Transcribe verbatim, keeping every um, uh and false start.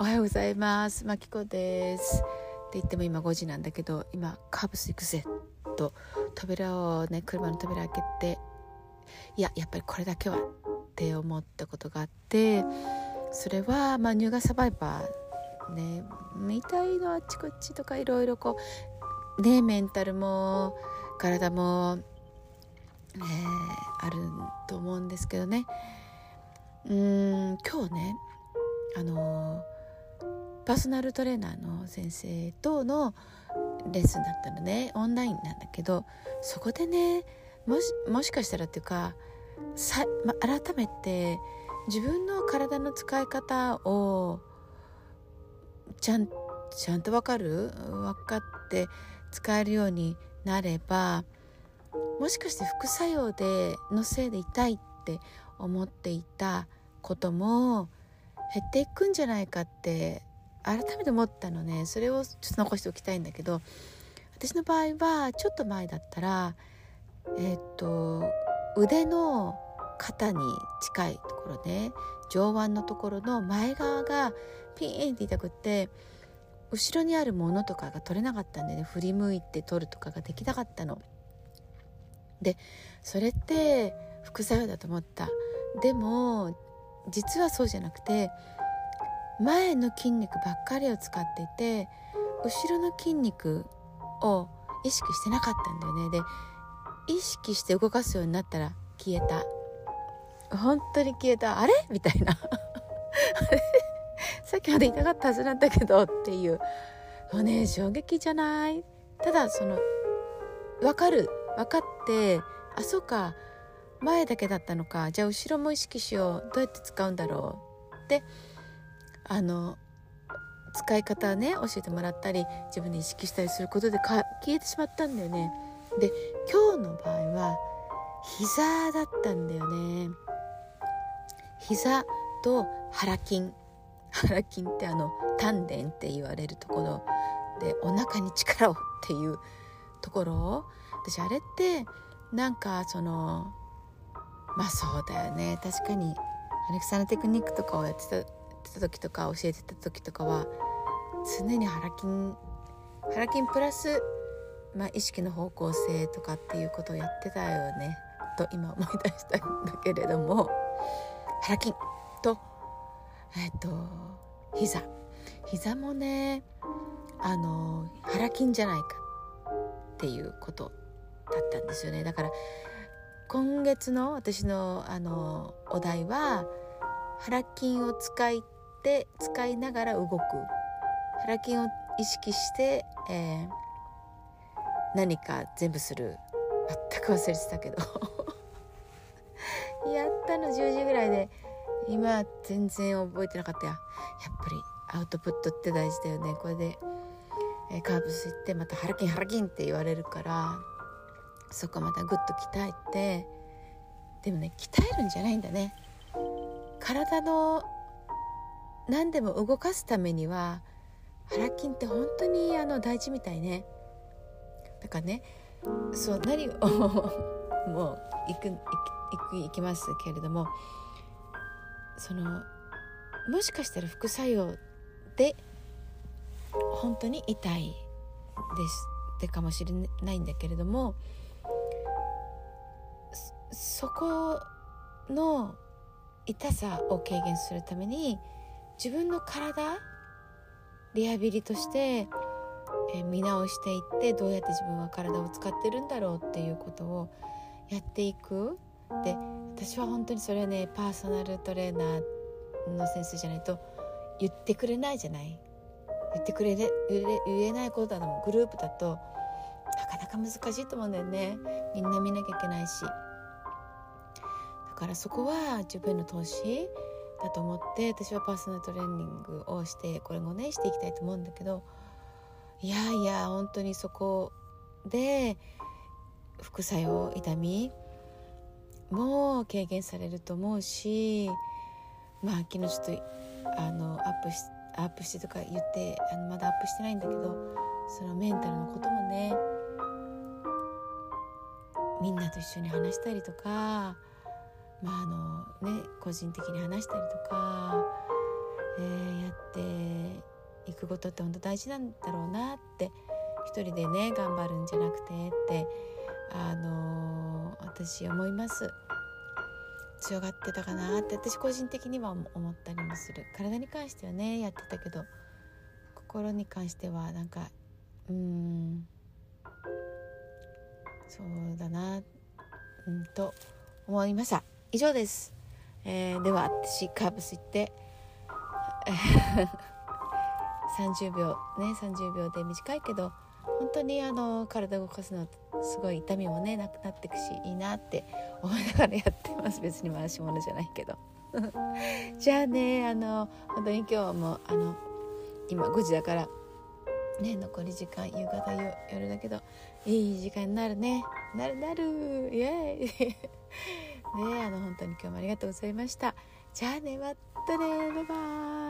おはようございます。まきこです。って言っても今ごじなんだけど、今カーブス行くぜと扉をね、車の扉開けて、いややっぱりこれだけはって思ったことがあって、それはまあ乳がんサバイバーね、見たいのあっちこっちとかいろいろこうね、メンタルも体も。ね、あると思うんですけどね。うーん今日ね、あのパーソナルトレーナーの先生とのレッスンだったのね、オンラインなんだけど、そこでね、もし、もしかしたらっていうかさ、ま、改めて自分の体の使い方をちゃん、ちゃんと分かる分かって使えるようになれば、もしかして副作用でのせいで痛いって思っていたことも減っていくんじゃないかって改めて思ったのね。それをちょっと残しておきたいんだけど、私の場合はちょっと前だったらえっと腕の肩に近いところね、上腕のところの前側がピーンって痛くて、後ろにあるものとかが取れなかったんでね、振り向いて取るとかができなかったので、それって副作用だと思った。でも実はそうじゃなくて、前の筋肉ばっかりを使っていて、後ろの筋肉を意識してなかったんだよね。で、意識して動かすようになったら消えた、本当に消えた、あれみたいなあれさっきまで痛かったはずなんだけどっていう、もうね、衝撃じゃない。ただその分かる分かって、あ、そうか、前だけだったのか、じゃあ後ろも意識しよう、どうやって使うんだろうって、あの使い方ね、教えてもらったり自分で意識したりすることでか消えてしまったんだよね。で、今日の場合は膝だったんだよね。膝と腹筋、腹筋ってあの丹田って言われるところで、お腹に力をっていうところを、私あれってなんかそのまあそうだよね、確かにアレクサのテクニックとかをやってた、やってた時とか教えてた時とかは常に腹筋腹筋プラス、まあ、意識の方向性とかっていうことをやってたよねと今思い出したんだけれども、腹筋とえっと膝膝もね、あの腹筋じゃないかっていうことだったんですよね。だから今月の私のあのお題は、腹筋を使いて使いながら動く、腹筋を意識して、えー、何か全部する、全く忘れてたけどやったのじゅうじぐらいで、今全然覚えてなかったや。やっぱりアウトプットって大事だよね。これで、えー、カーブス行ってまた腹筋腹筋って言われるから、そこまたぐっと鍛えて、でもね、鍛えるんじゃないんだね。体の何でも動かすためには腹筋って本当にあの大事みたいね。だからね、そう何をもう行く、行く、行きますけれども、そのもしかしたら副作用で本当に痛いですってかもしれないんだけれども、そこの痛さを軽減するために自分の体リハビリとして、えー、見直していって、どうやって自分は体を使ってるんだろうっていうことをやっていく。で、私は本当にそれはね、パーソナルトレーナーの先生じゃないと言ってくれないじゃない言ってくれね、言えないことだもん。グループだとなかなか難しいと思うんだよね。みんな見なきゃいけないし、だからそこは自分の投資だと思って、私はパーソナルトレーニングをしてこれもねしていきたいと思うんだけど、いやいや本当にそこで副作用、痛みも軽減されると思うし、まあ昨日ちょっとあのアップしてアップしてとか言ってあのまだアップしてないんだけど、そのメンタルのこともね、みんなと一緒に話したりとか、まああのね個人的に話したりとか、えー、やっていくことって本当大事なんだろうなって、一人でね頑張るんじゃなくてって、あのー、私思います。強がってたかなって私個人的には思ったりもする。体に関してはねやってたけど、心に関してはなんかうーんそうだなうんと思いました。以上です。えー、では私カーブス行ってさんじゅうびょうねさんじゅうびょうで短いけど本当にあの体を動かすのすごい痛みもねなくなってくしいいなって思いながらやってます。別に回し物じゃないけどじゃあねあの本当に今日もあの今ごじだからね残り時間夕方夜だけどいい時間になるねなるなるイエーイねあの本当に今日もありがとうございました。じゃあねまたねバイバイ。